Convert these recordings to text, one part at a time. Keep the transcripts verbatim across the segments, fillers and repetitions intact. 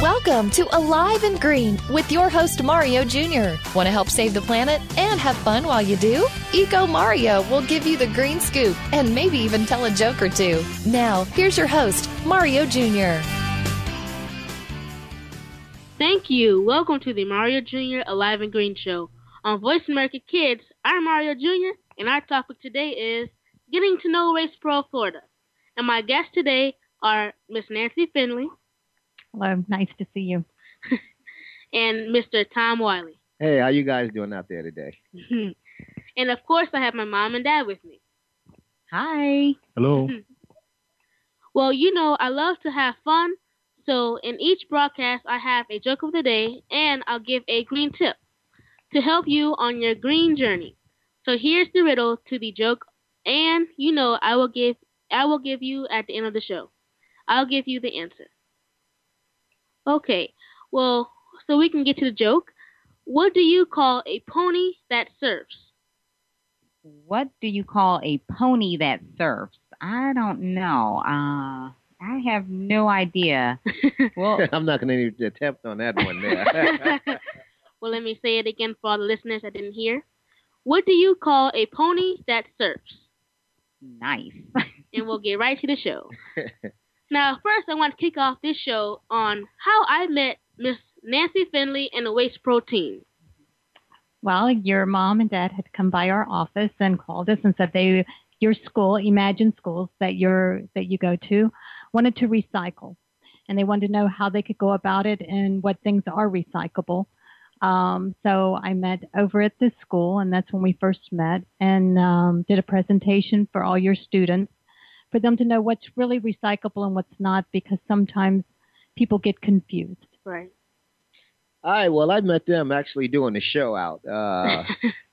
Welcome to Alive and Green with your host, Mario Junior Want to help save the planet and have fun while you do? Eco Mario will give you the green scoop and maybe even tell a joke or two. Now, here's your host, Mario Junior Thank you. Welcome to the Mario Junior Alive and Green Show. On Voice America Kids, I'm Mario Junior, and our topic today is Getting to Know Waste Pro Florida. And my guests today are Miss Nancy Finley. Hello, nice to see you. And Mister Tom Wiley. Hey, how you guys doing out there today? And of course, I have my mom and dad with me. Hi. Hello. Well, you know, I love to have fun. So in each broadcast, I have a joke of the day, and I'll give a green tip to help you on your green journey. So here's the riddle to the joke, and you know, I will give I will give you at the end of the show. I'll give you the answer. Okay, well, so we can get to the joke. What do you call a pony that serves? What do you call a pony that serves? I don't know. Uh, I have no idea. Well, I'm not going to attempt on that one there. Well, let me say it again for all the listeners that didn't hear. What do you call a pony that serves? Nice. And we'll get right to the show. Now, first, I want to kick off this show on how I met Miss Nancy Finley and the Waste Pro team. Well, your mom and dad had come by our office and called us and said they, your school, Imagine Schools, that you're that you go to, wanted to recycle, and they wanted to know how they could go about it and what things are recyclable. Um, so I met over at the school, and that's when we first met, and um, did a presentation for all your students, for them to know what's really recyclable and what's not, because sometimes people get confused. Right. All right. Well, I met them actually doing the show out. Uh,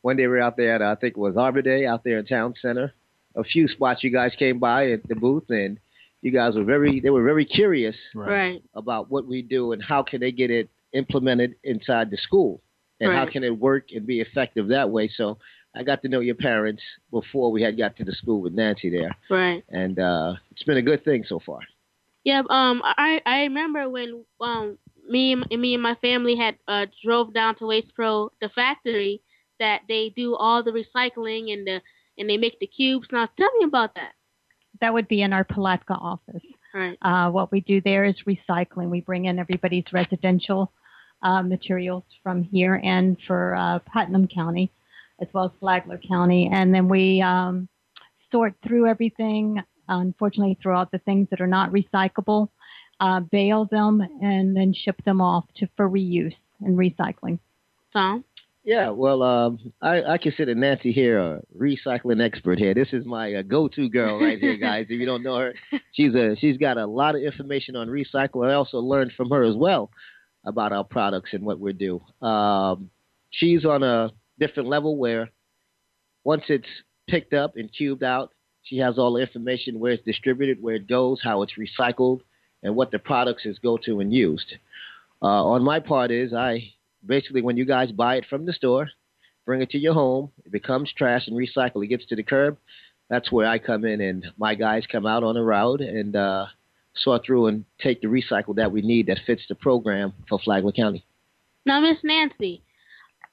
one day we were out there at, I think it was Arbor Day, out there in Town Center. A few spots you guys came by at the booth, and you guys were very, they were very curious right. about what we do and how can they get it implemented inside the school and right. how can it work and be effective that way. So I got to know your parents before we had got to the school with Nancy there. Right. And uh, it's been a good thing so far. Yeah, um, I, I remember when um, me, and, me and my family had uh, drove down to Waste Pro, the factory, that they do all the recycling and the and they make the cubes. Now, tell me about that. That would be in our Palatka office. Right. Uh, what we do there is recycling. We bring in everybody's residential uh, materials from here and for uh, Putnam County, as well as Flagler County. And then we um, sort through everything, unfortunately, throw out the things that are not recyclable, uh, bale them, and then ship them off to for reuse and recycling. Tom? Yeah, well, um, I, I consider Nancy here a recycling expert here. This is my uh, go-to girl right here, guys. If you don't know her, she's a, she's got a lot of information on recycling. I also learned from her as well about our products and what we do. Um, she's on a different level where once it's picked up and cubed out, she has all the information where it's distributed, where it goes, how it's recycled, and what the products is go to and used. Uh, on my part is I basically when you guys buy it from the store, bring it to your home, it becomes trash and recycled, it gets to the curb. That's where I come in and my guys come out on a route and uh, sort through and take the recycle that we need that fits the program for Flagler County. Now, Miss Nancy,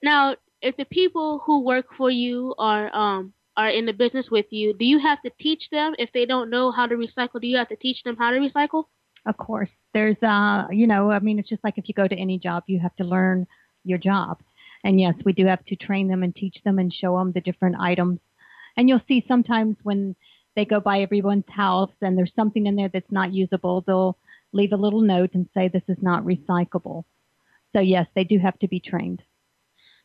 now if the people who work for you are um are in the business with you, do you have to teach them if they don't know how to recycle? Do you have to teach them how to recycle? Of course. There's, uh, you know, I mean, it's just like if you go to any job, you have to learn your job. And yes, we do have to train them and teach them and show them the different items. And you'll see sometimes when they go by everyone's house and there's something in there that's not usable, they'll leave a little note and say, this is not recyclable. So yes, they do have to be trained.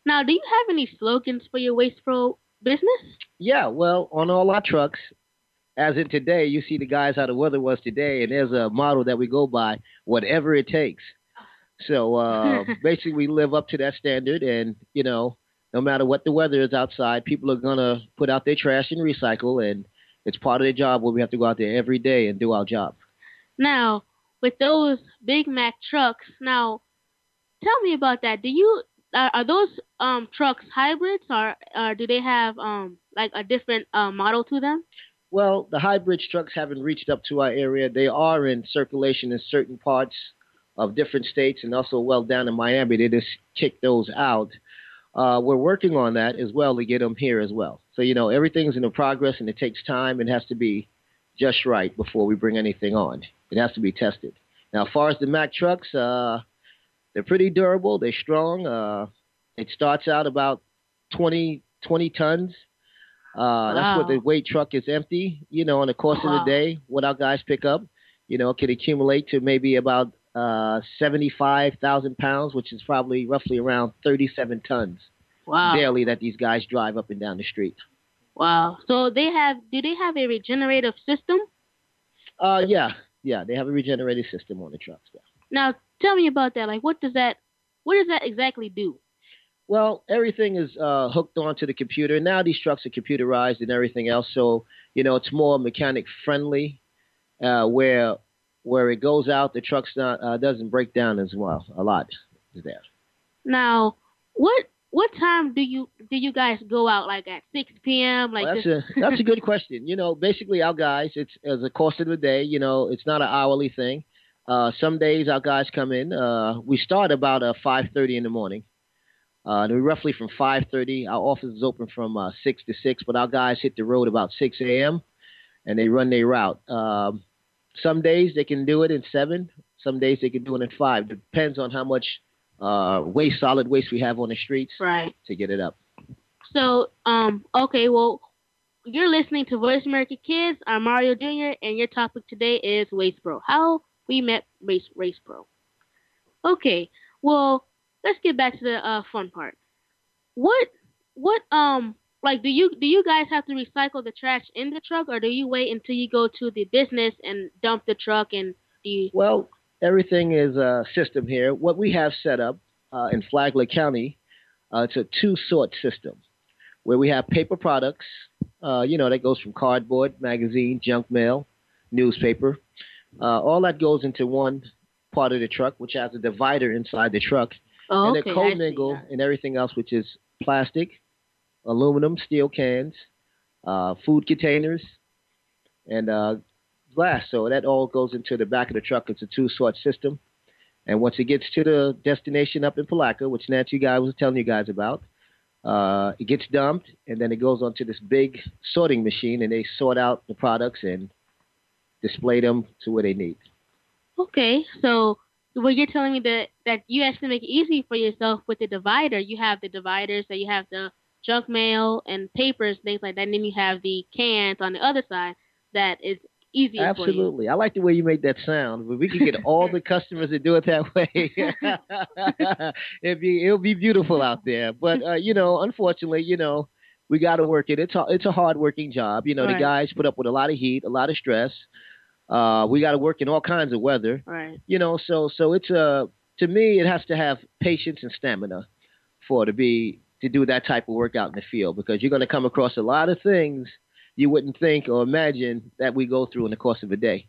Now, do you have any slogans for your Waste Pro business? Yeah, well, on all our trucks, as in today, you see the guys how the weather was today, and there's a motto that we go by, whatever it takes. So uh, basically, we live up to that standard, and, you know, no matter what the weather is outside, people are going to put out their trash and recycle, and It's part of their job where we have to go out there every day and do our job. Now, with those Big Mac trucks, now, tell me about that. Do you are, are those um, trucks hybrids, or, or do they have um, like a different uh, model to them? Well, the hybrid trucks haven't reached up to our area. They are in circulation in certain parts of different states, and also well down in Miami. They just kick those out. Uh, we're working on that as well to get them here as well. So, you know, everything's in the progress, and it takes time. It has to be just right before we bring anything on. It has to be tested. Now, as far as the Mack trucks, uh, they're pretty durable. They're strong. Uh, it starts out about twenty, twenty tons. Uh, wow. That's what the weight truck is empty. You know, in the course wow. of the day, what our guys pick up, you know, can accumulate to maybe about Uh, seventy-five thousand pounds, which is probably roughly around thirty-seven tons wow. daily that these guys drive up and down the street. Wow. So they have, do they have a regenerative system? Uh, yeah. Yeah. They have a regenerative system on the trucks. Yeah. Now tell me about that. Like, what does that, what does that exactly do? Well, everything is uh, hooked onto the computer. Now these trucks are computerized and everything else. So, you know, it's more mechanic friendly, uh, where, Where it goes out, the truck's not uh, doesn't break down as well. A lot is there. Now, what what time do you do you guys go out? Like at six p.m. Like well, that's this? a that's a good question. You know, basically our guys, it's as a course of the day. You know, it's not an hourly thing. Uh, some days our guys come in. Uh, we start about uh, five thirty in the morning. Uh, they're roughly from five thirty. Our office is open from uh, six to six, but our guys hit the road about six a.m. and they run their route. Um, Some days they can do it in seven. Some days they can do it in five. Depends on how much uh, waste, solid waste we have on the streets right. to get it up. So, um, okay, well, you're listening to Voice America Kids. I'm Mario Junior, and your topic today is Waste Pro, how we met Waste, Waste Pro. Okay, well, let's get back to the uh, fun part. What, what, um, Like, do you do you guys have to recycle the trash in the truck, or do you wait until you go to the business and dump the truck? And do you... Well, everything is a system here. What we have set up uh, in Flagler County, uh, it's a two-sort system where we have paper products, uh, you know, that goes from cardboard, magazine, junk mail, newspaper. Uh, all that goes into one part of the truck, which has a divider inside the truck. Oh, and okay, a co-mingle and everything else, which is plastic, aluminum, steel cans, uh, food containers, and uh, glass. So that all goes into the back of the truck. It's a two-sort system. And once it gets to the destination up in Palatka, which Nancy guy was telling you guys about, uh, it gets dumped, and then it goes onto this big sorting machine, and they sort out the products and display them to where they need. Okay, so what you're telling me that, that you actually make it easy for yourself with the divider. You have the dividers, so you have the junk mail and papers, things like that. And then you have the cans on the other side that is easier Absolutely. for you. Absolutely. I like the way you made that sound. But we could get all the customers to do it that way. It'd be, it'll be beautiful out there. But, uh, you know, unfortunately, you know, we got to work it. It's a, it's a hard-working job. You know, right. the guys put up with a lot of heat, a lot of stress. Uh, we got to work in all kinds of weather. Right. You know, so so it's a, to me, it has to have patience and stamina for it to be to do that type of work out in the field, because you're going to come across a lot of things you wouldn't think or imagine that we go through in the course of a day.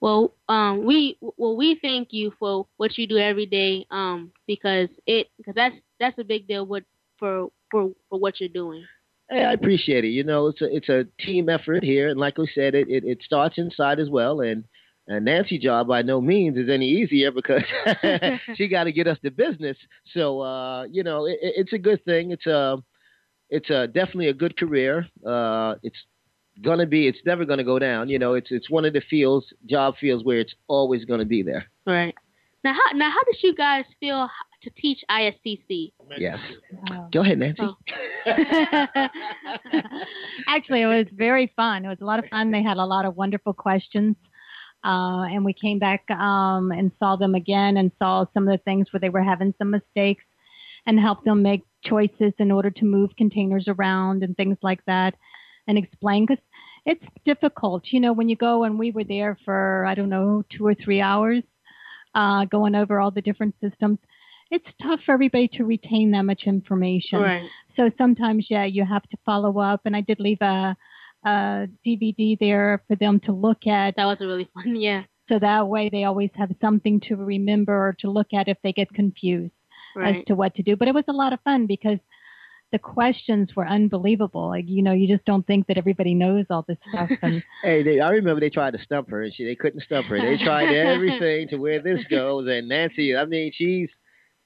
Well, um, we well we thank you for what you do every day, um, because it because that's that's a big deal what for for for what you're doing. Hey, I appreciate it. You know, it's a it's a team effort here, and like we said, it it, it starts inside as well. And And Nancy's job by no means is any easier, because she got to get us the business. So, uh, you know, it, it's a good thing. It's a, it's a, definitely a good career. Uh, it's going to be, it's never going to go down. You know, it's it's one of the fields, job fields where it's always going to be there. Right. Now, how, now, how did you guys feel to teach I S C C? Yes. Wow. Go ahead, Nancy. Oh. Actually, it was very fun. It was a lot of fun. They had a lot of wonderful questions. Uh, and we came back um, and saw them again and saw some of the things where they were having some mistakes and helped them make choices in order to move containers around and things like that, and explain, because it's difficult. You know, when you go, and we were there for, I don't know, two or three hours uh, going over all the different systems. It's tough for everybody to retain that much information. Right. So sometimes, yeah, you have to follow up. And I did leave a uh, D V D there for them to look at. That was really fun, yeah. So that way they always have something to remember or to look at if they get confused right. as to what to do. But it was a lot of fun because the questions were unbelievable. Like, you know, you just don't think that everybody knows all this stuff. And hey, they, I remember they tried to stump her, and she, they couldn't stump her. They tried everything to where this goes. And Nancy, I mean, she's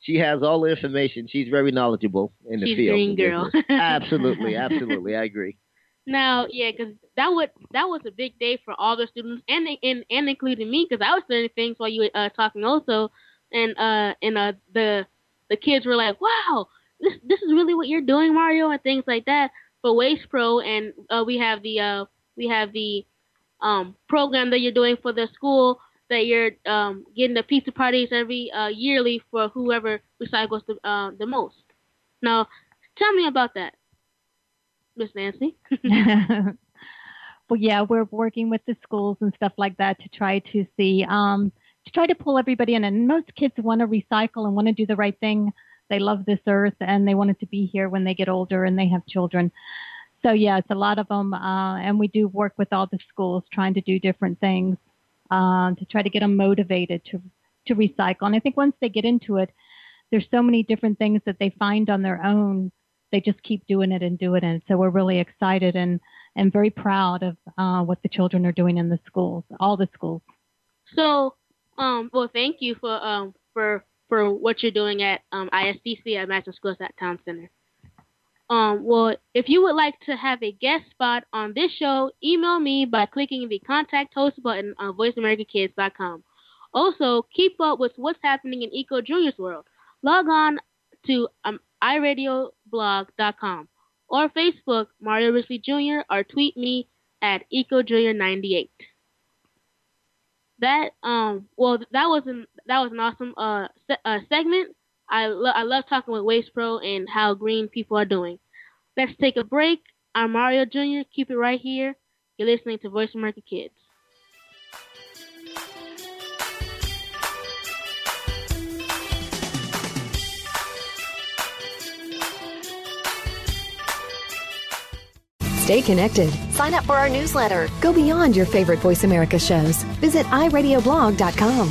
she has all the information. She's very knowledgeable in the she's field. She's a green girl. Absolutely, absolutely. I agree. Now, yeah, because that would that was a big day for all the students, and and, and including me, because I was learning things while you were uh, talking also, and uh and uh the the kids were like, wow. This this is really what you're doing, Mario, and things like that for Waste Pro, and uh, we have the uh, we have the um, program that you're doing for the school that you're um, getting the pizza parties every uh, yearly for whoever recycles the uh, the most. Now, tell me about that, Miss Nancy. Well, yeah, we're working with the schools and stuff like that to try to see um, to try to pull everybody in, and most kids want to recycle and want to do the right thing. They love this earth, and they want it to be here when they get older and they have children. So, yeah, it's a lot of them. Uh, and we do work with all the schools trying to do different things uh, to try to get them motivated to, to recycle. And I think once they get into it, there's so many different things that they find on their own. They just keep doing it and doing it. And so we're really excited and, and very proud of uh, what the children are doing in the schools, all the schools. So, um, well, thank you for um, for. for what you're doing at um, I S D C at Imagine Schools at Town Center. Um, well, if you would like to have a guest spot on this show, email me by clicking the Contact Host button on voice america kids dot com. Also, keep up with what's happening in Eco Junior's world. Log on to um, i radio blog dot com or Facebook, Mario Risley Junior, or tweet me at eco junior ninety-eight. That um well that was an that was an awesome uh, se- uh segment. I lo- I love talking with Waste Pro and how green people are doing. Let's take a break. I'm Mario Junior Keep it right here. You're listening to Voice America Kids. Stay connected. Sign up for our newsletter. Go beyond your favorite Voice America shows. Visit i radio blog dot com.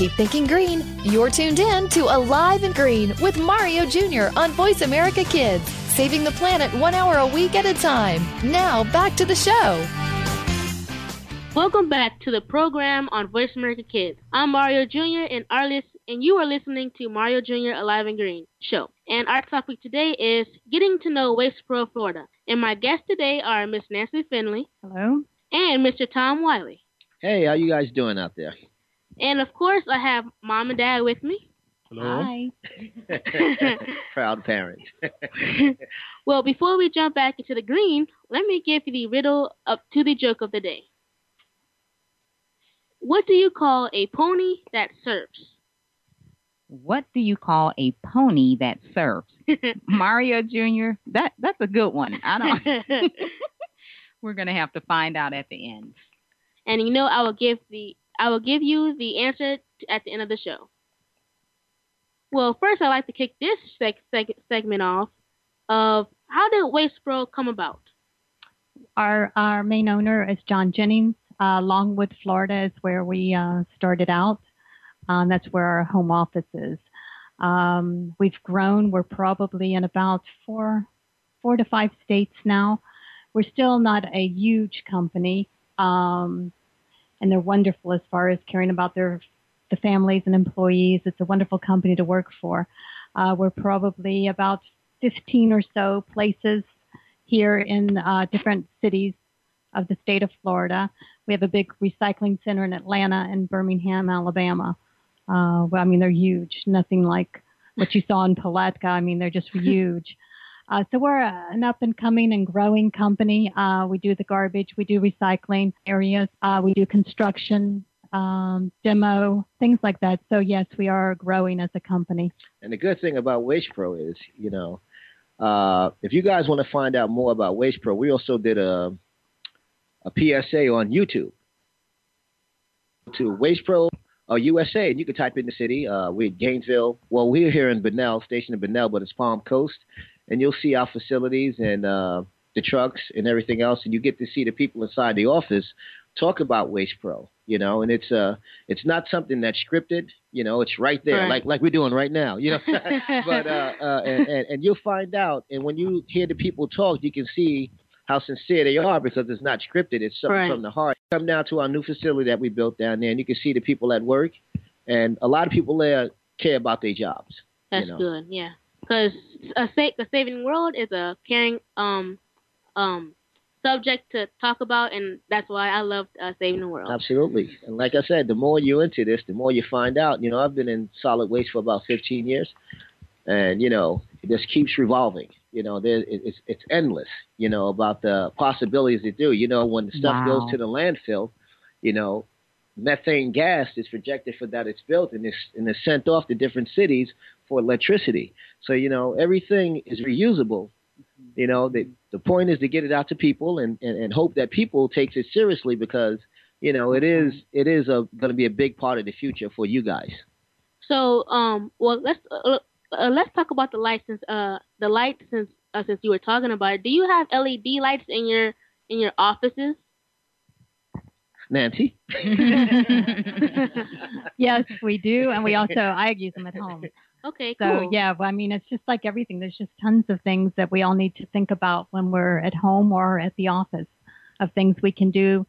Keep thinking green. You're tuned in to Alive and Green with Mario Junior on Voice America Kids, saving the planet one hour a week at a time. Now, back to the show. Welcome back to the program on Voice America Kids. I'm Mario Junior, and, our list- and you are listening to Mario Junior Alive and Green show. and our topic today is Getting to Know Waste Pro Florida. And my guests today are Miss Nancy Finley. Hello. And Mister Tom Wiley. Hey, how you guys doing out there? And, of course, I have Mom and Dad with me. Hello. Hi. Proud parents. Well, before we jump back into the green, let me give you the riddle up to the joke of the day. What do you call a pony that serves? What do you call a pony that serves? Mario Junior, that that's a good one. I don't. We're going to have to find out at the end. And, you know, I will give the I will give you the answer at the end of the show. Well, first, I'd like to kick this seg- seg- segment off of how did Waste Pro come about? Our our main owner is John Jennings. Uh, Longwood, Florida is where we uh, started out. Um, that's where our home office is. Um, we've grown. We're probably in about four, four to five states now. We're still not a huge company, um, and they're wonderful as far as caring about their the families and employees. It's a wonderful company to work for. Uh, we're probably about fifteen or so places here in uh, different cities of the state of Florida. We have a big recycling center in Atlanta and Birmingham, Alabama. Uh, well, I mean, they're huge. Nothing like what you saw in Palatka. I mean, they're just huge. Uh, so we're an up-and-coming and growing company. Uh, we do the garbage. We do recycling areas. Uh, we do construction, um, demo, things like that. So, yes, we are growing as a company. And the good thing about Waste Pro is, you know, uh, if you guys want to find out more about Waste Pro, we also did a a P S A on YouTube to Waste Pro uh, U S A, and you can type in the city. Uh, we're at Gainesville. Well, we're here in Bunnell, stationed in Bunnell, but it's Palm Coast, and you'll see our facilities and uh, the trucks and everything else, and you get to see the people inside the office talk about Waste Pro, you know, and it's uh, it's not something that's scripted, you know, it's right there, right. like like we're doing right now, you know, but uh, uh, and, and, and you'll find out, and when you hear the people talk, you can see how sincere they are because it's not scripted. It's something right. from the heart. Come down to our new facility that we built down there, and you can see the people at work. And a lot of people there care about their jobs. That's you know? good, yeah. Because a sa- the saving world is a caring um, um, subject to talk about, and that's why I love uh, saving the world. Absolutely. And like I said, the more you're into this, the more you find out. You know, I've been in solid waste for about fifteen years, and, you know, it just keeps revolving. You know, there, it's it's endless, you know, about the possibilities they do. You know, when the stuff wow. goes to the landfill, you know, methane gas is projected for that it's built and it's, and it's sent off to different cities for electricity. So, you know, everything is reusable. You know, the the point is to get it out to people and, and, and hope that people takes it seriously because, you know, it is it is a going to be a big part of the future for you guys. So, um, well, let's uh, Uh, let's talk about the lights. Since uh, the lights, since uh, since you were talking about it, do you have L E D lights in your in your offices, Nancy? Yes, we do, and we also I use them at home. Okay, so cool. yeah, well, I mean, it's just like everything. There's just tons of things that we all need to think about when we're at home or at the office of things we can do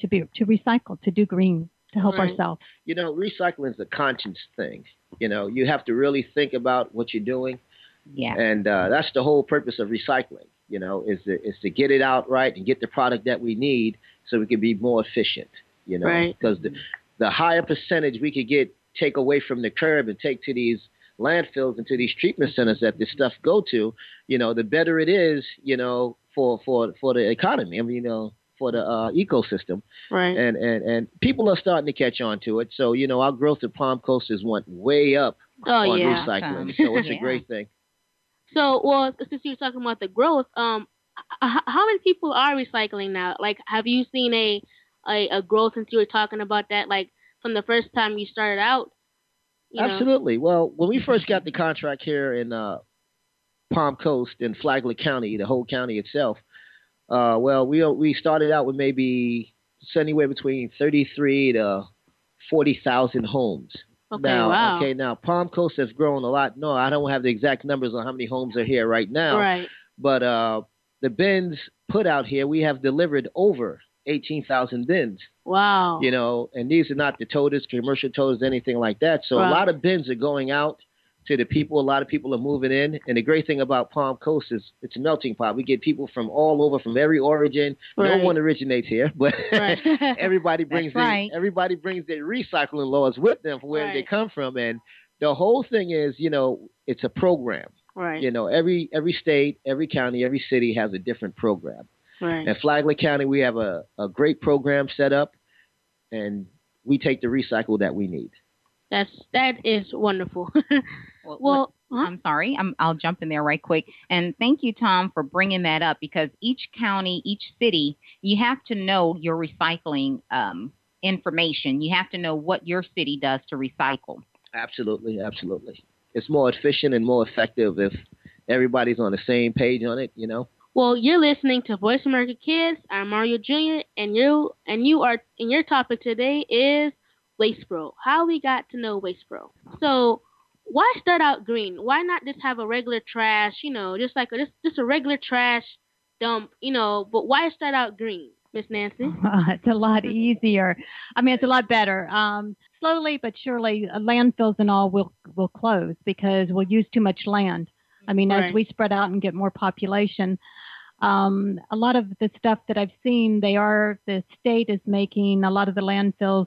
to be to recycle, to do green. To help right. ourselves. You know, recycling is a conscience thing. You know, you have to really think about what you're doing. Yeah. And uh, that's the whole purpose of recycling, you know, is to, is to get it out right and get the product that we need so we can be more efficient, you know. Right. Because the, the higher percentage we could get, take away from the curb and take to these landfills and to these treatment centers that this stuff go to, you know, the better it is, you know, for, for, for the economy. I mean, you know. For the uh, ecosystem, right? And, and and people are starting to catch on to it. So you know, our growth at Palm Coast has went way up oh, on yeah. recycling. Um, so it's yeah. a great thing. So, well, since you're talking about the growth, um, h- how many people are recycling now? Like, have you seen a, a a growth since you were talking about that? Like from the first time you started out. You Absolutely. Know? Well, when we first got the contract here in uh, Palm Coast in Flagler County, the whole county itself. Uh, well, we we started out with maybe anywhere between thirty-three to forty thousand homes. Okay, now, wow. Okay, now Palm Coast has grown a lot. No, I don't have the exact numbers on how many homes are here right now. Right. But uh, the bins put out here, we have delivered over eighteen thousand bins. Wow. You know, and these are not the toters, commercial toters, anything like that. So wow. a lot of bins are going out. to the people. A lot of people are moving in. And the great thing about Palm Coast is it's a melting pot. We get people from all over, from every origin. Right. No one originates here, but right. everybody brings their, right. everybody brings their recycling laws with them from where right. they come from. And the whole thing is, you know, it's a program. Right. You know, every every state, every county, every city has a different program. Right. At Flagler County, we have a, a great program set up, and we take the recycle that we need. That's that is wonderful. well, well huh? I'm sorry, I'm, I'll jump in there right quick. And thank you, Tom, for bringing that up, because each county, each city, you have to know your recycling um, information. You have to know what your city does to recycle. Absolutely, absolutely. It's more efficient and more effective if everybody's on the same page on it, you know. Well, you're listening to Voice America Kids. I'm Mario Junior and you and you are and your topic today is Waste Pro. How we got to know Waste Pro. So, why start out green? Why not just have a regular trash, you know, just like a, just just a regular trash dump, you know? But why start out green, Miss Nancy? Uh, it's a lot easier. I mean, it's a lot better. Um, slowly but surely, uh, landfills and all will will close because we'll use too much land. I mean, right. as we spread out and get more population, um, a lot of the stuff that I've seen, they are, the state is making a lot of the landfills,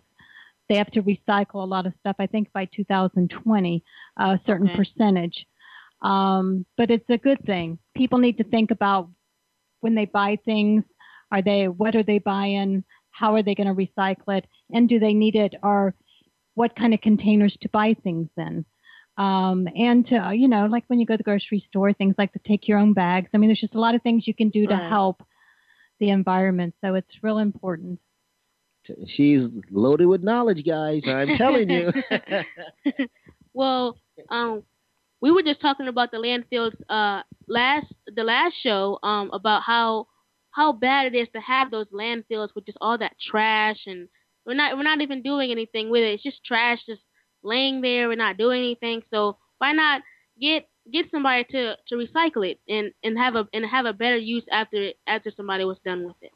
they have to recycle a lot of stuff, I think by two thousand twenty, a certain okay. percentage. Um, but it's a good thing. People need to think about when they buy things, are they, what are they buying? How are they going to recycle it? And do they need it? Or what kind of containers to buy things in? Um, and to, you know, like when you go to the grocery store, things like to take your own bags. I mean, there's just a lot of things you can do to right. help the environment. So it's real important. She's loaded with knowledge, guys. I'm telling you. Well, um, we were just talking about the landfills uh, last the last show um, about how how bad it is to have those landfills with just all that trash, and we're not we're not even doing anything with it. It's just trash, just laying there and not doing anything. So why not get get somebody to, to recycle it and, and have a and have a better use after it, after somebody was done with it.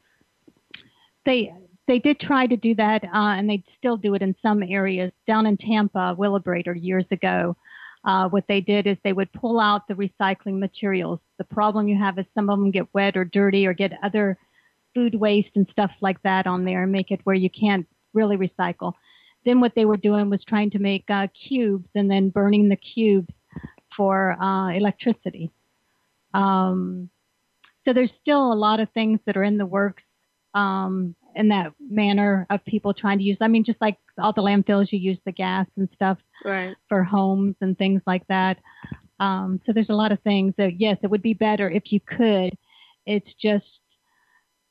They they did try to do that, uh, and they still do it in some areas. Down in Tampa, Willabrator years ago, uh, what they did is they would pull out the recycling materials. The problem you have is some of them get wet or dirty or get other food waste and stuff like that on there and make it where you can't really recycle. Then what they were doing was trying to make uh, cubes and then burning the cubes for uh, electricity. Um, so there's still a lot of things that are in the works um, in that manner of people trying to use. I mean, just like all the landfills, you use the gas and stuff right. for homes and things like that. Um, so there's a lot of things that, yes, it would be better if you could. It's just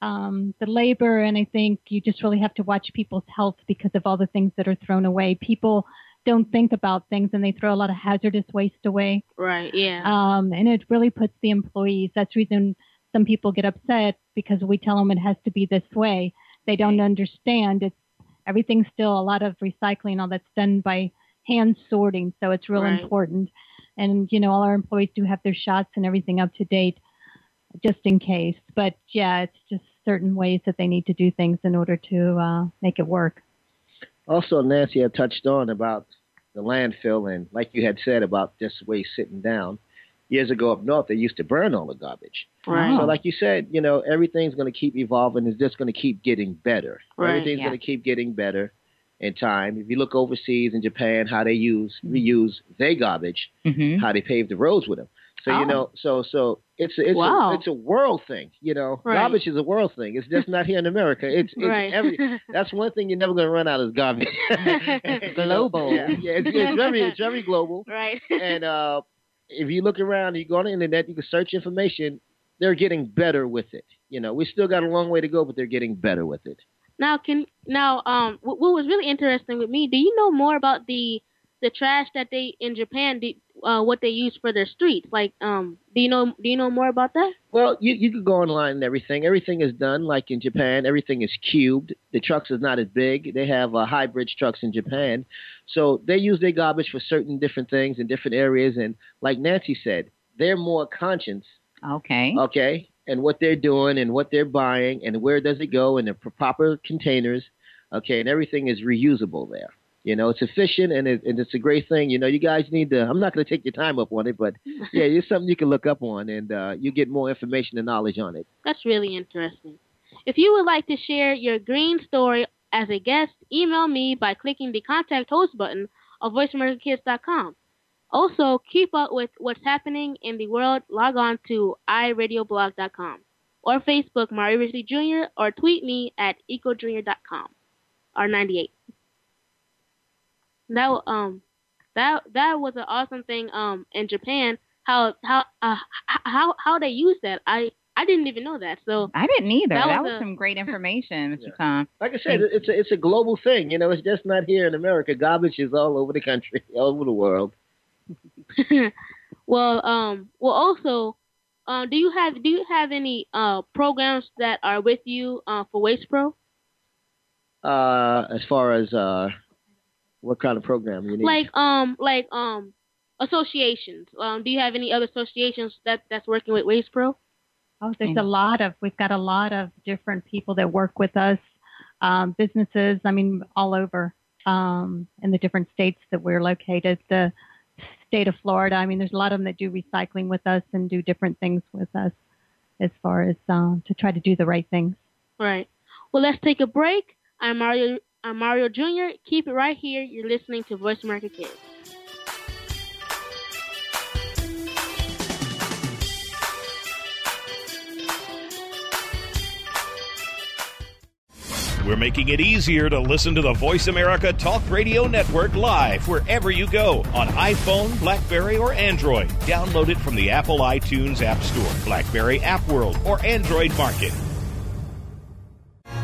Um, the labor, and I think you just really have to watch people's health because of all the things that are thrown away. People don't think about things, and they throw a lot of hazardous waste away. Right, yeah. Um, and it really puts the employees. That's the reason some people get upset, because we tell them it has to be this way. They don't right. understand. It's everything's still a lot of recycling, all that's done by hand sorting, so it's real right. important. And, you know, all our employees do have their shots and everything up to date just in case. But, yeah, it's just certain ways that they need to do things in order to uh, make it work. Also, Nancy had touched on about the landfill, and like you had said about this waste sitting down. Years ago up north, they used to burn all the garbage. Right. So like you said, you know, everything's going to keep evolving. It's just going to keep getting better. Right. Everything's yeah. going to keep getting better in time. If you look overseas in Japan, how they use reuse their garbage, mm-hmm. how they pave the roads with them. So, oh. you know, so so it's it's wow. a, it's a world thing, you know. Right. Garbage is a world thing. It's just not here in America. It's, it's right. every, that's one thing you're never going to run out of is garbage. Global. Yeah, yeah it's, it's, very, it's very global. Right. And uh, if you look around, you go on the internet, you can search information, they're getting better with it. You know, we still got a long way to go, but they're getting better with it. Now, can now um, what was really interesting with me, do you know more about the the trash that they in Japan, do, uh, what they use for their streets? Like, um, do you know? Do you know more about that? Well, you you can go online and everything. Everything is done like in Japan. Everything is cubed. The trucks is not as big. They have uh, high bridge trucks in Japan, so they use their garbage for certain different things in different areas. And like Nancy said, they're more conscious. Okay. Okay. And what they're doing and what they're buying and where does it go and the proper containers. Okay, and everything is reusable there. You know, it's efficient and, it, and it's a great thing. You know, you guys need to, I'm not going to take your time up on it, but yeah, it's something you can look up on and uh, you get more information and knowledge on it. That's really interesting. If you would like to share your green story as a guest, email me by clicking the Contact Host button of voice america kids dot com. Also, keep up with what's happening in the world. Log on to i radio blog dot com or Facebook Mario Richley Junior or tweet me at eco junior dot com or ninety-eight. That um, that that was an awesome thing um in Japan. How how uh, how how they use that. I I didn't even know that. So I didn't either. That, that was, was a, some great information, Mister Yeah. Tom. Like I said, Thanks. it's a it's a global thing. You know, it's just not here in America. Garbage is all over the country, all over the world. well, um, well, also, um, do you have do you have any uh programs that are with you uh for Waste Pro? Uh, as far as uh. What kind of program you need? Like um, like um, associations. Um, do you have any other associations that that's working with Waste Pro? Oh, there's a lot of. We've got a lot of different people that work with us, um, businesses. I mean, all over um, in the different states that we're located. The state of Florida. I mean, there's a lot of them that do recycling with us and do different things with us, as far as um, to try to do the right things. All right. Well, let's take a break. I'm Mario. I'm Mario Junior Keep it right here. You're listening to Voice America Kids. We're making it easier to listen to the Voice America Talk Radio Network live wherever you go on iPhone, BlackBerry, or Android. Download it from the Apple iTunes App Store, BlackBerry App World, or Android Market.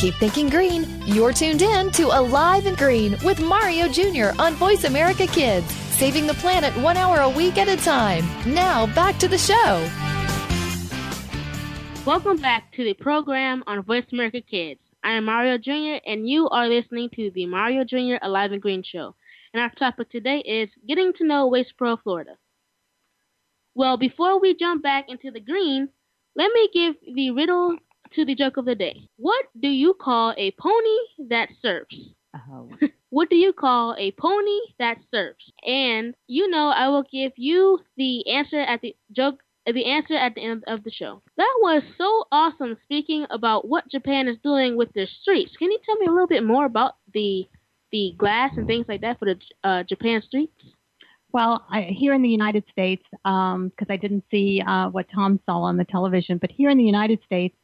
Keep thinking green. You're tuned in to Alive and Green with Mario Junior on Voice America Kids, saving the planet one hour a week at a time. Now, back to the show. Welcome back to the program on Voice America Kids. I am Mario Junior, and you are listening to the Mario Junior Alive and Green Show. And our topic today is getting to know Waste Pro Florida. Well, before we jump back into the green, let me give the riddle to the joke of the day. What do you call a pony that surfs? Oh. What do you call a pony that surfs? And, you know, I will give you the answer at the joke and be answered at the end of the show. That was so awesome speaking about what Japan is doing with their streets. Can you tell me a little bit more about the the glass and things like that for the uh, Japan streets? Well, I, here in the United States, because um, I didn't see uh, what Tom saw on the television, but here in the United States,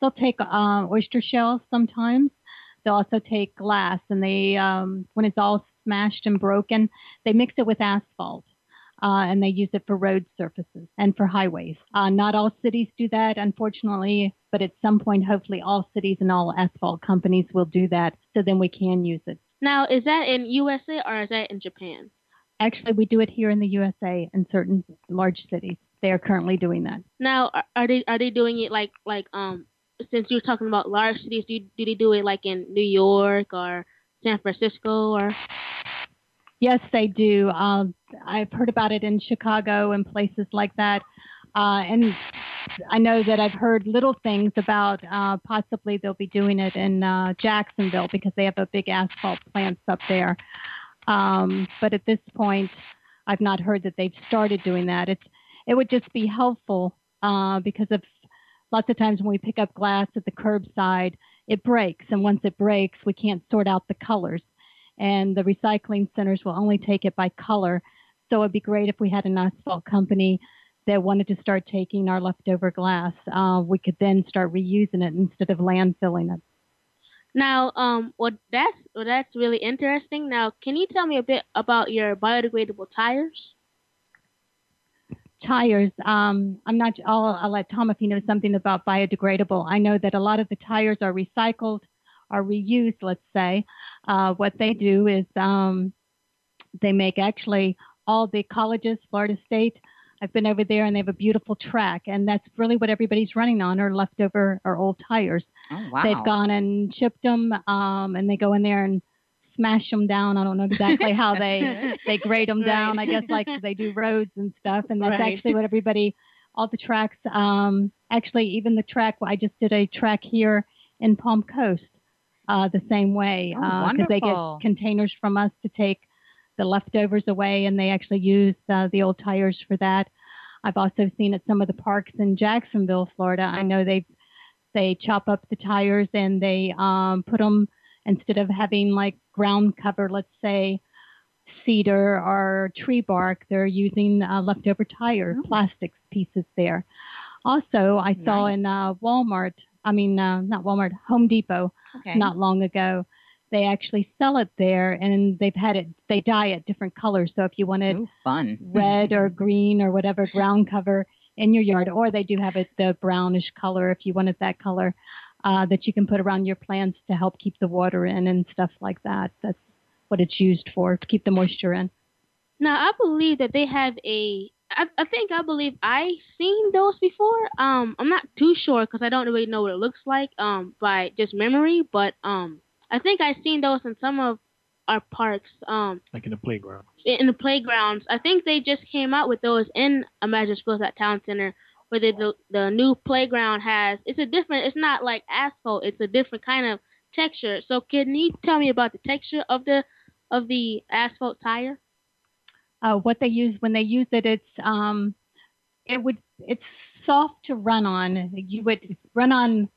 they'll take uh, oyster shells sometimes. They'll also take glass, and they um, when it's all smashed and broken, they mix it with asphalt. Uh, and they use it for road surfaces and for highways. Uh, not all cities do that, unfortunately, but at some point, hopefully, all cities and all asphalt companies will do that, so then we can use it. Now, is that in U S A or is that in Japan? Actually, we do it here in the U S A in certain large cities. They are currently doing that. Now, are they are they doing it like, like um since you're talking about large cities, do, do they do it like in New York or San Francisco or... Yes, they do. Uh, I've heard about it in Chicago and places like that. Uh, and I know that I've heard little things about uh, possibly they'll be doing it in uh, Jacksonville because they have a big asphalt plant up there. Um, but at this point, I've not heard that they've started doing that. It's, it would just be helpful uh, because of lots of times when we pick up glass at the curbside, it breaks. And once it breaks, we can't sort out the colors. And the recycling centers will only take it by color. So it'd be great if we had an asphalt company that wanted to start taking our leftover glass. Uh, we could then start reusing it instead of landfilling it. Now, um, well, that's, well, that's really interesting. Now, can you tell me a bit about your biodegradable tires? Tires. Um, I'm not, I'll, I'll let Tom if he knows something about biodegradable. I know that a lot of the tires are recycled. Are reused, let's say. Uh, what they do is um, they make actually all the colleges, Florida State, I've been over there and they have a beautiful track. And that's really what everybody's running on are leftover or old tires. Oh, wow. They've gone and chipped them um, and they go in there and smash them down. I don't know exactly how they, they grade them right. down, I guess like they do roads and stuff. And that's right. actually what everybody, all the tracks, um, actually even the track, I just did a track here in Palm Coast. Uh, the same way because oh, uh, they get containers from us to take the leftovers away, and they actually use uh, the old tires for that. I've also seen at some of the parks in Jacksonville, Florida. I know they they chop up the tires and they um, put them instead of having like ground cover, let's say cedar or tree bark. They're using uh, leftover tire oh. plastic pieces there. Also, I nice. saw in uh, Walmart. I mean, uh, not Walmart, Home Depot, okay. not long ago. They actually sell it there, and they've had it, they dye it different colors. So if you wanted Ooh, fun. red or green or whatever ground cover in your yard, or they do have it the brownish color if you wanted that color uh, that you can put around your plants to help keep the water in and stuff like that. That's what it's used for, to keep the moisture in. Now, I believe that they have a... I, I think I believe I seen those before. Um, I'm not too sure because I don't really know what it looks like um, by just memory. But um, I think I seen those in some of our parks. Um, like in the playground. In the playgrounds. I think they just came out with those in Imagine Schools at Town Center where the, the, the new playground has. It's a different, it's not like asphalt. It's a different kind of texture. So can you tell me about the texture of the of the asphalt tire? Uh, what they use when they use it, it's um, it would it's soft to run on. You would run on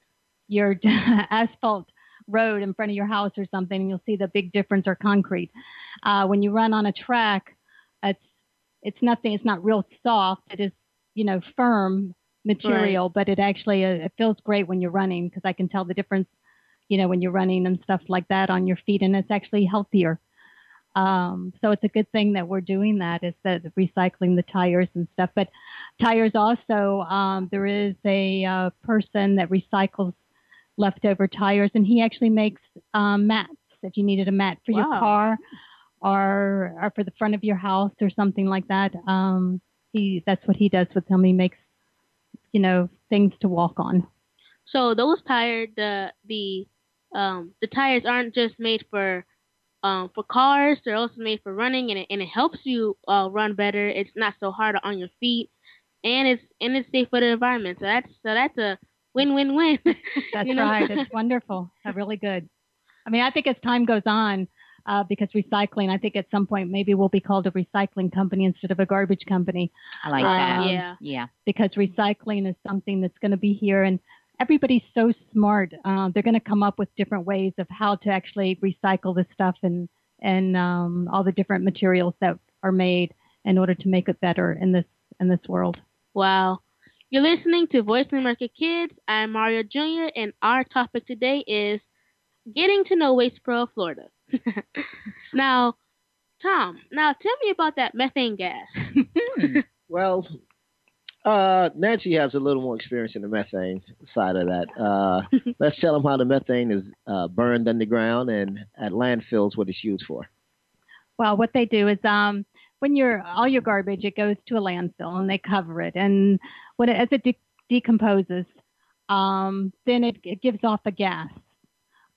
your asphalt road in front of your house or something, and you'll see the big difference or concrete. Uh, when you run on a track, it's it's nothing. It's not real soft. It is you know firm material, right. but it actually uh, it feels great when you're running because I can tell the difference. You know when you're running and stuff like that on your feet, and it's actually healthier. Um, so it's a good thing that we're doing that is that recycling the tires and stuff, but tires also, um, there is a, uh, person that recycles leftover tires and he actually makes, um, mats if you needed a mat for wow. your car or, or for the front of your house or something like that. Um, he, that's what he does with him. He makes, you know, things to walk on. So those tires, the, the, um, the tires aren't just made for Um, for cars, they're also made for running, and it, and it helps you uh, run better. It's not so hard on your feet, and it's and it's safe for the environment. So that's so that's a win-win-win. That's you know? Right. It's wonderful. That's really good. I mean, I think as time goes on, uh, because recycling, I think at some point maybe we'll be called a recycling company instead of a garbage company. I like um, that. Yeah. Yeah. Because recycling is something that's going to be here, and everybody's so smart. Uh, they're going to come up with different ways of how to actually recycle the stuff and, and um, all the different materials that are made in order to make it better in this, in this world. Wow. You're listening to Voice America Kids. I'm Mario Junior, and our topic today is getting to know Waste Pro Florida. Now, Tom, now tell me about that methane gas. Well, uh, Nancy has a little more experience in the methane side of that. Uh, let's tell them how the methane is uh, burned underground and at landfills, what it's used for. Well, what they do is um, when you're all your garbage, it goes to a landfill and they cover it. And when it, as it de- decomposes, um, then it, it gives off a gas.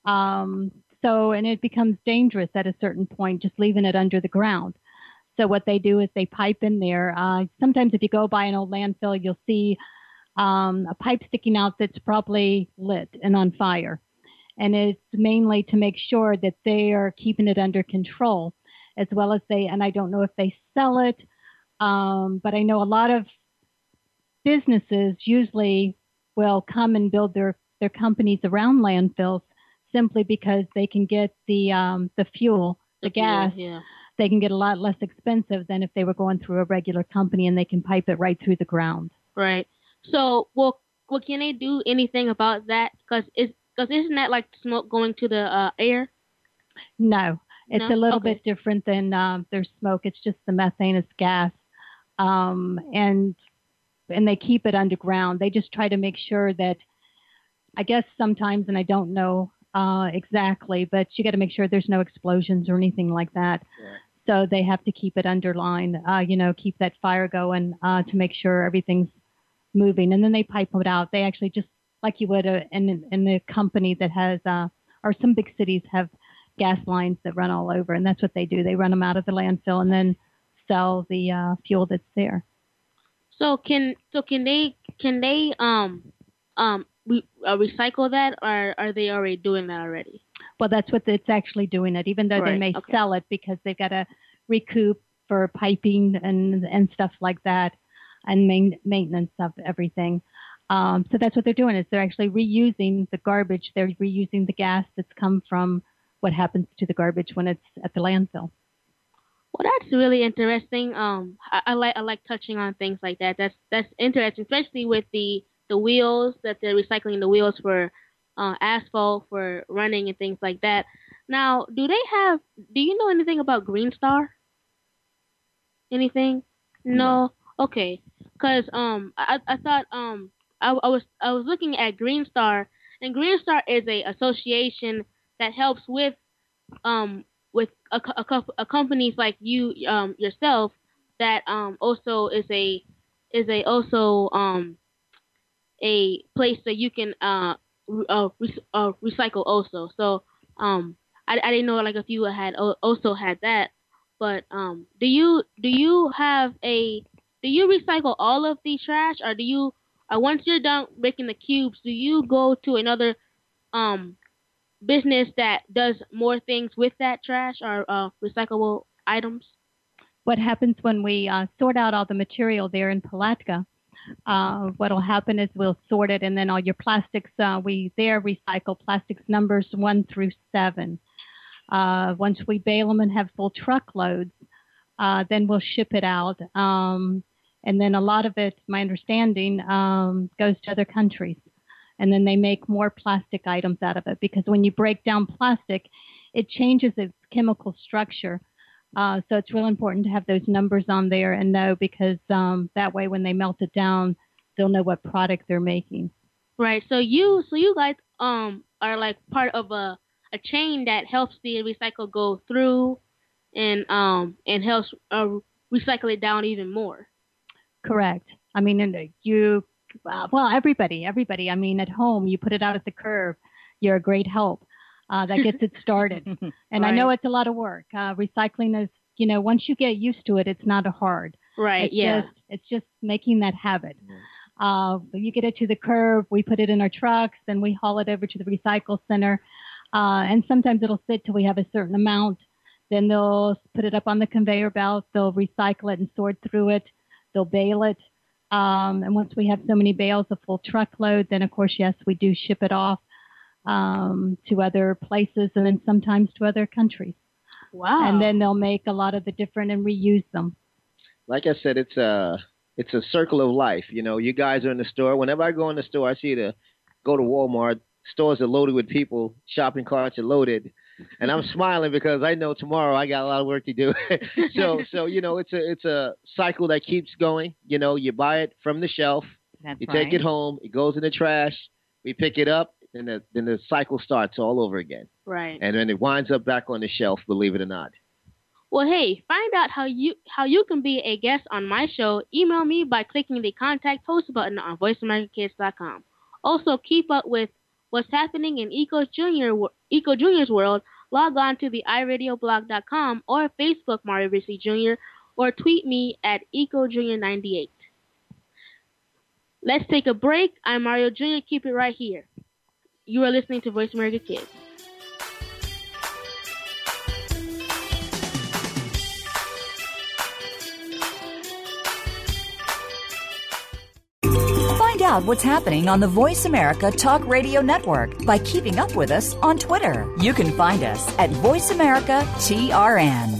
Um, so, and it becomes dangerous at a certain point, just leaving it under the ground. So what they do is they pipe in there. Uh, sometimes if you go by an old landfill, you'll see, um, a pipe sticking out that's probably lit and on fire. And it's mainly to make sure that they are keeping it under control, as well as they, and I don't know if they sell it. Um, but I know a lot of businesses usually will come and build their, their companies around landfills, simply because they can get the um, the fuel, the, the gas, fuel, yeah. They can get a lot less expensive than if they were going through a regular company, and they can pipe it right through the ground. Right. So, well, well can they do anything about that? Because is, cause isn't that like smoke going to the uh, air? No. It's no? a little okay. bit different than um, their smoke. It's just the methane is gas. Um, and and they keep it underground. They just try to make sure that, I guess sometimes, and I don't know, Uh, exactly, but you got to make sure there's no explosions or anything like that. Right. So they have to keep it underlined, uh, you know, keep that fire going uh, to make sure everything's moving. And then they pipe it out. They actually just like you would uh, in in a company that has, uh, or some big cities have gas lines that run all over, and that's what they do. They run them out of the landfill and then sell the uh, fuel that's there. So can so can they can they um um. We, uh, recycle that, or are they already doing that already? Well, that's what it's actually doing it, even though right. they may okay. sell it because they've got to recoup for piping and and stuff like that and main, maintenance of everything. Um, so that's what they're doing is they're actually reusing the garbage. They're reusing the gas that's come from what happens to the garbage when it's at the landfill. Well, that's really interesting. Um, I, I like I like touching on things like that. That's that's interesting, especially with the the wheels, that they're recycling the wheels for uh, asphalt, for running and things like that. Now, do they have, do you know anything about Green Star? Anything? No? Okay. Because um, I, I thought, um, I, I was I was looking at Green Star, and Green Star is a association that helps with um with a, a, a companies like you um yourself that um also is a is a also um a place that you can uh, uh, re- uh recycle also. So um, I, I didn't know like if you had also had that, but um, do you do you have a do you recycle all of the trash, or do you uh, once you're done making the cubes, do you go to another um business that does more things with that trash or uh, recyclable items? What happens when we uh, sort out all the material there in Palatka? Uh, what'll happen is we'll sort it, and then all your plastics, uh, we there recycle plastics numbers one through seven. Uh, once we bale them and have full truckloads, uh, then we'll ship it out. Um, and then a lot of it, my understanding, um, goes to other countries. And then they make more plastic items out of it, because when you break down plastic, it changes its chemical structure. Uh, so it's really important to have those numbers on there and know, because um, that way when they melt it down, they'll know what product they're making. Right. So you so you guys um are like part of a, a chain that helps the recycle go through and um and helps uh, recycle it down even more. Correct. I mean, and you well everybody everybody. I mean, at home you put it out at the curb. You're a great help. Uh, that gets it started. And right. I know it's a lot of work. Uh, recycling is, you know, once you get used to it, it's not hard. Right, it's yeah. Just, it's just making that habit. Uh, you get it to the curb, we put it in our trucks, then we haul it over to the recycle center. Uh, and sometimes it'll sit till we have a certain amount. Then they'll put it up on the conveyor belt. They'll recycle it and sort through it. They'll bale it. Um, and once we have so many bales, a full truckload, then, of course, yes, we do ship it off um, to other places and then sometimes to other countries. Wow. And then they'll make a lot of the different and reuse them. Like I said, it's a, it's a circle of life. You know, you guys are in the store. Whenever I go in the store, I see the go to Walmart. Stores are loaded with people. Shopping carts are loaded. And I'm smiling because I know tomorrow I got a lot of work to do. so, so you know, it's a it's a cycle that keeps going. You know, you buy it from the shelf. That's you right. Take it home. It goes in the trash. We pick it up. And the, then the cycle starts all over again. Right. And then it winds up back on the shelf, believe it or not. Well, hey, find out how you how you can be a guest on my show. Email me by clicking the Contact Host button on voice america kids dot com. Also, keep up with what's happening in Eco Junior Eco Junior's world. Log on to the i radio blog dot com or Facebook Mario Ricci Junior or tweet me at eco junior ninety-eight. Let's take a break. I'm Mario Junior Keep it right here. You are listening to Voice America Kids. Out what's happening on the Voice America Talk Radio Network by keeping up with us on Twitter. You can find us at Voice America T R N.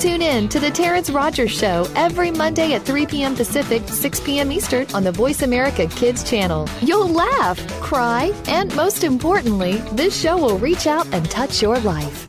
Tune in to The Terrence Rogers Show every Monday at three p.m. Pacific, six p.m. Eastern on the Voice America Kids channel. You'll laugh, cry, and most importantly, this show will reach out and touch your life.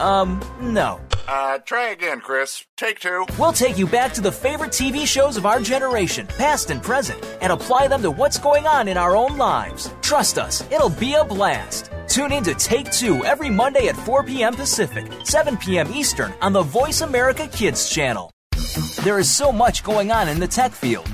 Um, no. Uh, try again, Chris. Take two. We'll take you back to the favorite T V shows of our generation, past and present, and apply them to what's going on in our own lives. Trust us, it'll be a blast. Tune in to Take Two every Monday at four p.m. Pacific, seven p.m. Eastern on the Voice America Kids channel. There is so much going on in the tech field.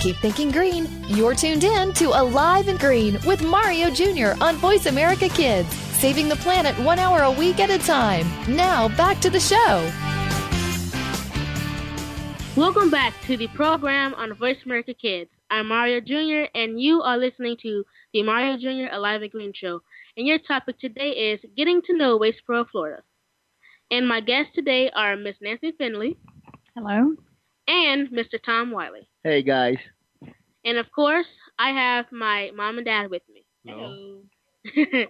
Keep thinking green. You're tuned in to Alive and Green with Mario Junior on Voice America Kids, saving the planet one hour a week at a time. Now, back to the show. Welcome back to the program on Voice America Kids. I'm Mario Junior, and you are listening to the Mario Junior Alive and Green Show, and your topic today is Getting to Know Waste Pro Florida. And my guests today are Miss Nancy Finley. Hello. And Mister Tom Wiley. Hey, guys. And, of course, I have my mom and dad with me. Hello. No.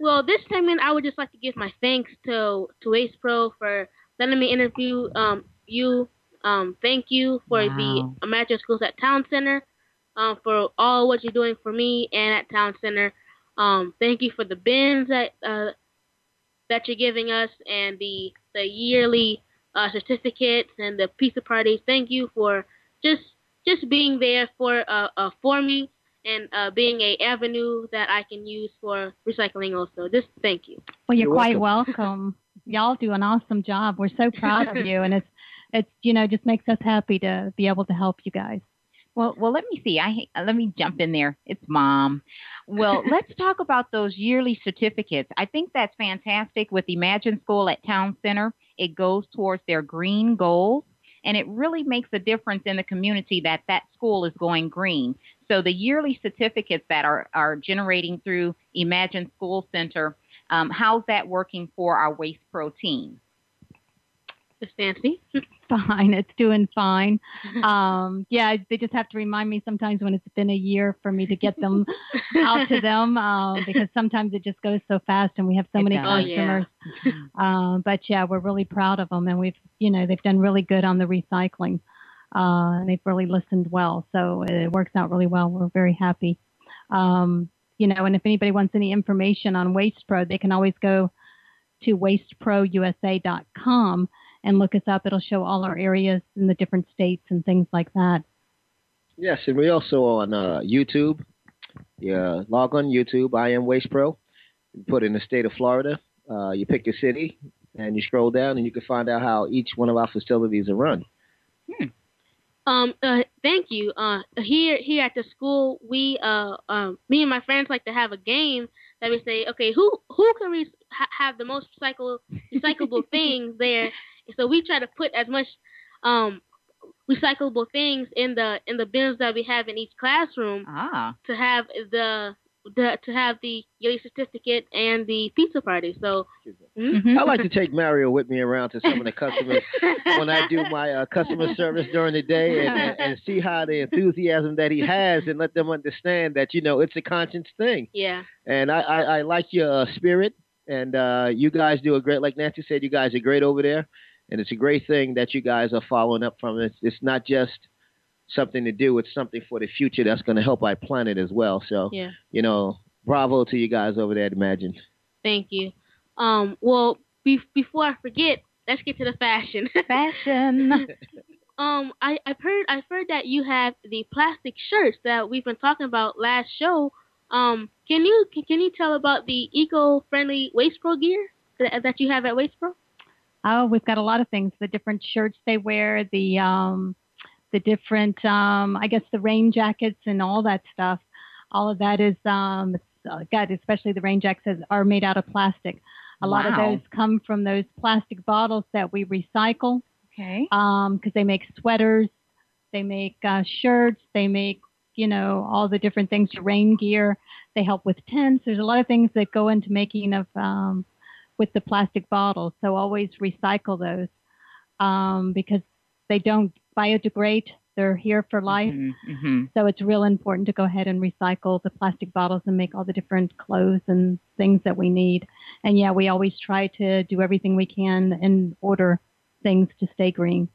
Well, this segment, I would just like to give my thanks to, to Waste Pro for letting me interview um, you. Um, thank you for wow. the Imagine Schools at Town Center, um, for all what you're doing for me and at Town Center. Um, thank you for the bins that uh, that you're giving us and the the yearly uh, certificates and the pizza parties. Thank you for just just being there for uh, uh for me and uh, being a avenue that I can use for recycling also. Just thank you. Well, you're, you're quite welcome. welcome. Y'all do an awesome job. We're so proud of you, and it's. It's, you know, just makes us happy to be able to help you guys. Well, well, let me see. I let me jump in there. It's mom. Well, let's talk about those yearly certificates. I think that's fantastic with Imagine School at Town Center. It goes towards their green goals, and it really makes a difference in the community that that school is going green. So the yearly certificates that are, are generating through Imagine School Center, um, how's that working for our Waste Pro team? Miss Nancy? Fine. It's doing fine. Um, yeah, they just have to remind me sometimes when it's been a year for me to get them out to them um, because sometimes it just goes so fast and we have so it many does. customers. Oh, yeah. Uh, but, yeah, we're really proud of them. And we've, you know, they've done really good on the recycling. Uh, and they've really listened well. So it works out really well. We're very happy. Um, you know, and if anybody wants any information on Waste Pro, they can always go to Waste Pro U S A dot com and look us up. It'll show all our areas in the different states and things like that. Yes, and we also on uh, YouTube. Yeah, log on YouTube. I am Waste Pro. You put in the state of Florida. Uh, you pick your city, and you scroll down, and you can find out how each one of our facilities are run. Hmm. Um. Uh, thank you. Uh. Here, here at the school, we uh, um, me and my friends like to have a game that we say, okay, who who can re- have the most recycle recyclable things there. So we try to put as much um, recyclable things in the in the bins that we have in each classroom ah. to have the, the to have the yearly certificate and the pizza party. So mm-hmm. I like to take Mario with me around to some of the customers when I do my uh, customer service during the day and, and, and see how the enthusiasm that he has and let them understand that you know it's a conscience thing. Yeah, and I I, I like your uh, spirit and uh, you guys do a great. Like Nancy said, you guys are great over there. And it's a great thing that you guys are following up from. It's, it's not just something to do. It's something for the future that's going to help our planet as well. So, yeah. you know, bravo to you guys over there at Imagine. Thank you. Um, well, be- before I forget, let's get to the fashion. Fashion. um, I, I've heard I've heard that you have the plastic shirts that we've been talking about last show. Um, can you can, can you tell about the eco-friendly Waste Pro gear that, that you have at Waste Pro? Oh, we've got a lot of things, the different shirts they wear, the um, the different, um, I guess, the rain jackets and all that stuff. All of that is, um, God, especially the rain jackets are made out of plastic. A wow. lot of those come from those plastic bottles that we recycle. Okay. Um, because they make sweaters, they make uh, shirts, they make, you know, all the different things, rain gear. They help with tents. There's a lot of things that go into making of um with the plastic bottles, so always recycle those um, because they don't biodegrade. They're here for life, mm-hmm, mm-hmm. so it's real important to go ahead and recycle the plastic bottles and make all the different clothes and things that we need. And yeah, we always try to do everything we can and order things to stay green.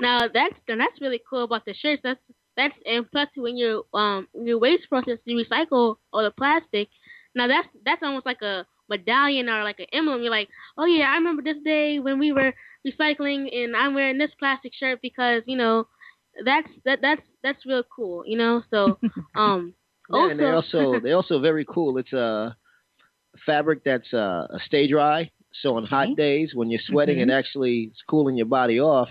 Now that's that's really cool about the shirts. That's that's and plus when you um your waste process, you recycle all the plastic. Now that's that's almost like a medallion or like an emblem. You're like, oh yeah, I remember this day when we were recycling and I'm wearing this plastic shirt because you know that's that that's that's real cool, you know. So um yeah, also- and they also they're also very cool. It's a fabric that's uh stay dry, so on hot okay. days when you're sweating mm-hmm. and actually it's cooling your body off,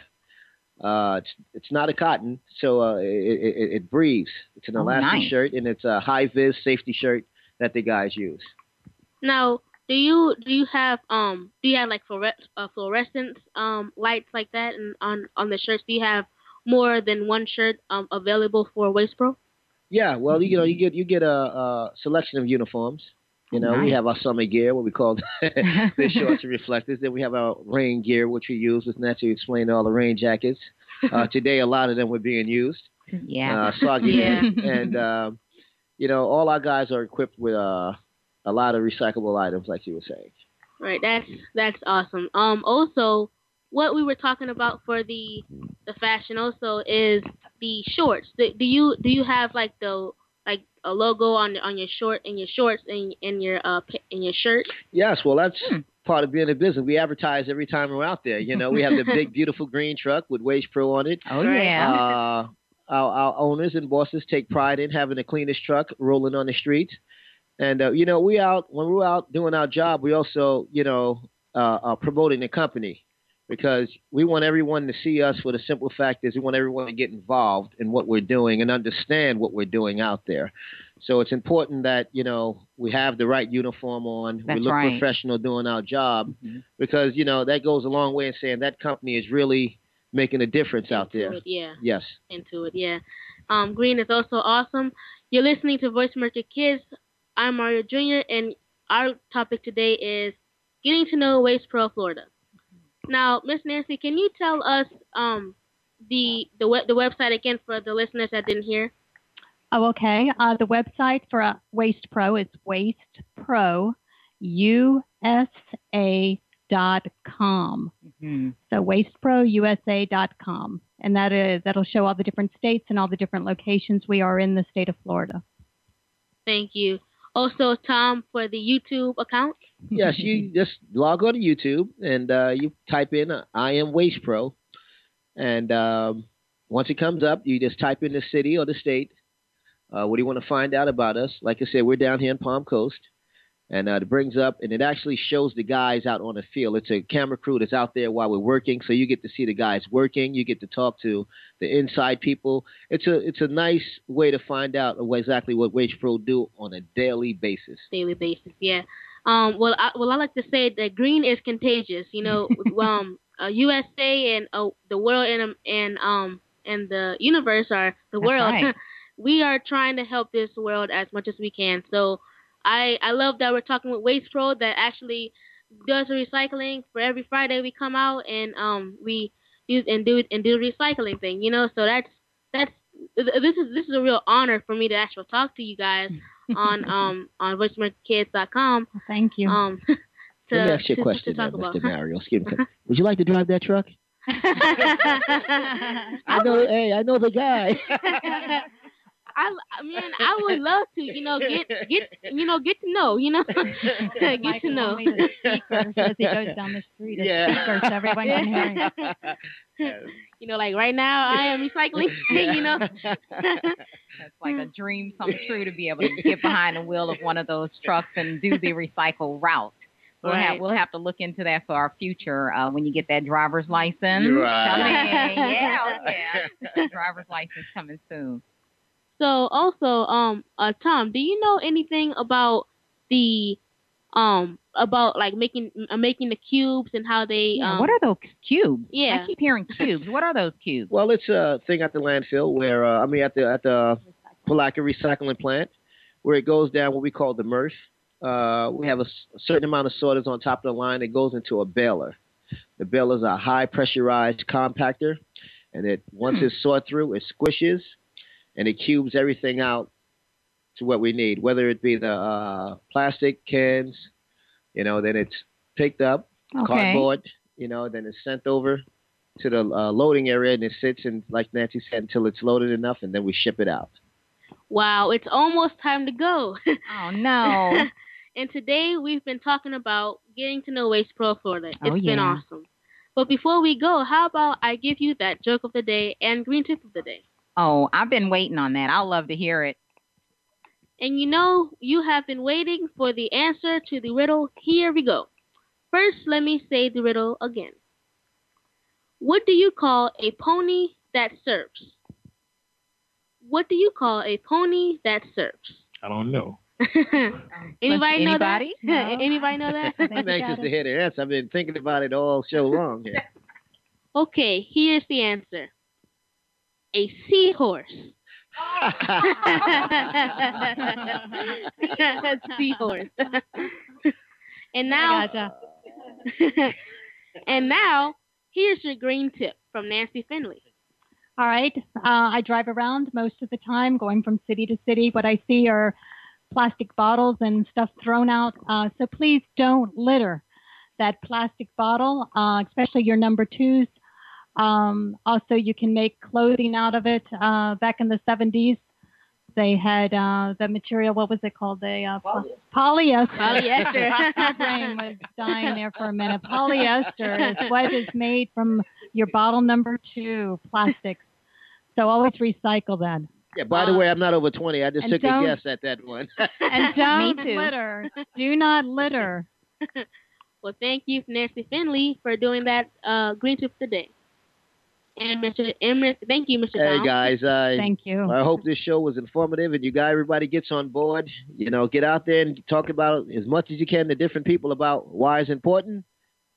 uh it's it's not a cotton, so uh it it, it breathes. It's an elastic oh, nice. shirt, and it's a high vis safety shirt that the guys use. Now, do you do you have um do you have like fluores- uh, fluorescent um lights like that and on on the shirts? Do you have more than one shirt um available for Waste Pro? Yeah, well, you know, you get you get a, a selection of uniforms. You know, nice. We have our summer gear, what we call the shorts and reflectors. Then we have our rain gear, which we use, which naturally explained all the rain jackets. Uh, today, a lot of them were being used. Yeah. Uh, soggy. Yeah. And, uh, you know, all our guys are equipped with uh, a lot of recyclable items, like you were saying. Right. That's that's awesome. Um. Also, what we were talking about for the the fashion also is the shorts. Do, do you do you have, like, the... like a logo on on your short in your shorts and in your uh in your shirt? Yes, well that's hmm. part of being a business. We advertise every time we're out there. You know, we have the big beautiful green truck with Waste Pro on it. Oh yeah. Uh, our, our owners and bosses take pride in having the cleanest truck rolling on the street. And uh, you know, we out when we're out doing our job, we also you know uh, are promoting the company because we want everyone to see us for the simple fact is we want everyone to get involved in what we're doing and understand what we're doing out there. So it's important that, you know, we have the right uniform on. That's we look right. professional doing our job mm-hmm. because, you know, that goes a long way in saying that company is really making a difference Into out there. It, yeah. Yes. Into it, yeah. Um, green is also awesome. You're listening to Voice America Kids. I'm Mario Junior and our topic today is getting to know Waste Pro Florida. Now, Miss Nancy, can you tell us um, the the web, the website again for the listeners that didn't hear? Oh, okay. Uh, the website for uh, Waste Pro is Waste Pro U S A dot com. Mm-hmm. So Waste Pro U S A dot com, and that is that'll show all the different states and all the different locations we are in the state of Florida. Thank you. Also, Tom, for the YouTube account? Yes, you just log on to YouTube and uh, you type in uh, I am Waste Pro. And um, once it comes up, you just type in the city or the state. Uh, what do you want to find out about us? Like I said, we're down here in Palm Coast. And uh, it brings up, and it actually shows the guys out on the field. It's a camera crew that's out there while we're working, so you get to see the guys working. You get to talk to the inside people. It's a it's a nice way to find out exactly what Waste Pro do on a daily basis. Daily basis, yeah. Um, well, I, well, I like to say that green is contagious. You know, um, uh, U S A and uh, the world and and um and the universe are the that's world. Right. We are trying to help this world as much as we can. So. I, I love that we're talking with Waste Pro that actually does the recycling. For every Friday we come out and um we do and do and do the recycling thing, you know. So that's that's this is this is a real honor for me to actually talk to you guys on um on voice america kids dot com. Thank you. Um, to, Let me ask you a to, question, to talk uh, Mister About. Mario. Excuse me. Would you like to drive that truck? I know. Hey, I know the guy. I, I mean, I would love to, you know, get, get, you know, get to know, you know, get Mike to know. Speakers as he goes down the street. Yeah. Speakers, everyone yeah. can hear yes. You know, like right now I am recycling, yeah. you know. It's like a dream come true to be able to get behind the wheel of one of those trucks and do the recycle route. We'll, right. have, we'll have to look into that for our future uh, when you get that driver's license. Right. Yeah, yeah. Driver's license coming soon. So also, um, uh, Tom, do you know anything about the, um, about like making uh, making the cubes and how they? Yeah, um, what are those cubes? Yeah, I keep hearing cubes. What are those cubes? Well, it's a thing at the landfill where uh, I mean at the at the Palatka recycling plant where it goes down what we call the M R F. Uh, we have a, a certain amount of sorters on top of the line. It goes into a baler. The baler is a high pressurized compactor, and it once hmm. it's sorted through, it squishes. And it cubes everything out to what we need, whether it be the uh, plastic cans, you know, then it's picked up, okay. cardboard, you know, then it's sent over to the uh, loading area and it sits, and like Nancy said, until it's loaded enough, and then we ship it out. Wow, it's almost time to go. Oh, no. And today we've been talking about getting to know Waste Pro Florida. It's oh, yeah. been awesome. But before we go, how about I give you that joke of the day and green tip of the day? Oh, I've been waiting on that. I love to hear it. And you know, you have been waiting for the answer to the riddle. Here we go. First, let me say the riddle again. What do you call a pony that serves? What do you call a pony that serves? I don't know. Anybody know that? No. Anybody know that? I'm anxious to hear the answer. I've been thinking about it all so long. Yeah. Okay, here's the answer. A seahorse. That's seahorse. And now, gotcha. And now, here's your green tip from Nancy Finley. All right. Uh, I drive around most of the time, going from city to city. What I see are plastic bottles and stuff thrown out. Uh, so please don't litter that plastic bottle, uh, especially your number twos. Um, also, you can make clothing out of it. Uh, back in the seventies, they had uh, the material, what was it called? The, uh, polyester. Polyester. My brain was dying there for a minute. Polyester is what is made from your bottle number two plastics. So always recycle that. Yeah, by the way, I'm not over twenty. I just took a guess at that one. And don't litter. Do not litter. Well, thank you, Nancy Finley, for doing that uh, green tip today. And Mister Emmerich, thank you, Mister Hey, Tom. guys. I, thank you. I hope this show was informative and you got everybody gets on board. You know, get out there and talk about as much as you can to different people about why it's important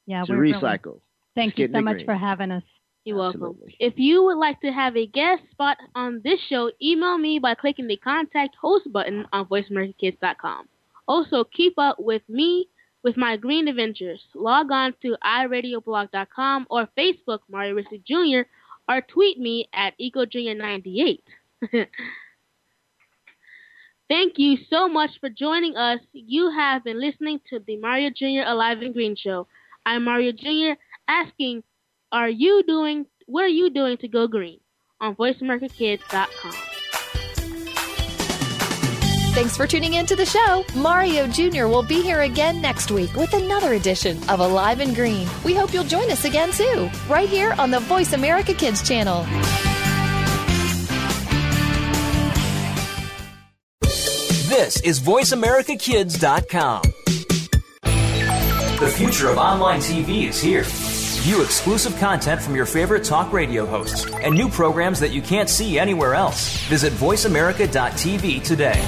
yeah, to we're recycle. Really, thank you so much green. for having us. You're welcome. Absolutely. If you would like to have a guest spot on this show, email me by clicking the Contact Host button on voice america kids dot com. Also, keep up with me with my green adventures. Log on to i radio blog dot com or Facebook Mario Junior or tweet me at eco junior ninety-eight. Thank you so much for joining us. You have been listening to the Mario Junior Alive and Green Show. I'm Mario Junior asking, Are you doing? What are you doing to go green? On voice america kids dot com. Thanks for tuning in to the show. Mario Junior will be here again next week with another edition of Alive and Green. We hope you'll join us again too, right here on the Voice America Kids channel. This is voice america kids dot com. The future of online T V is here. View exclusive content from your favorite talk radio hosts and new programs that you can't see anywhere else. Visit voice america dot t v today.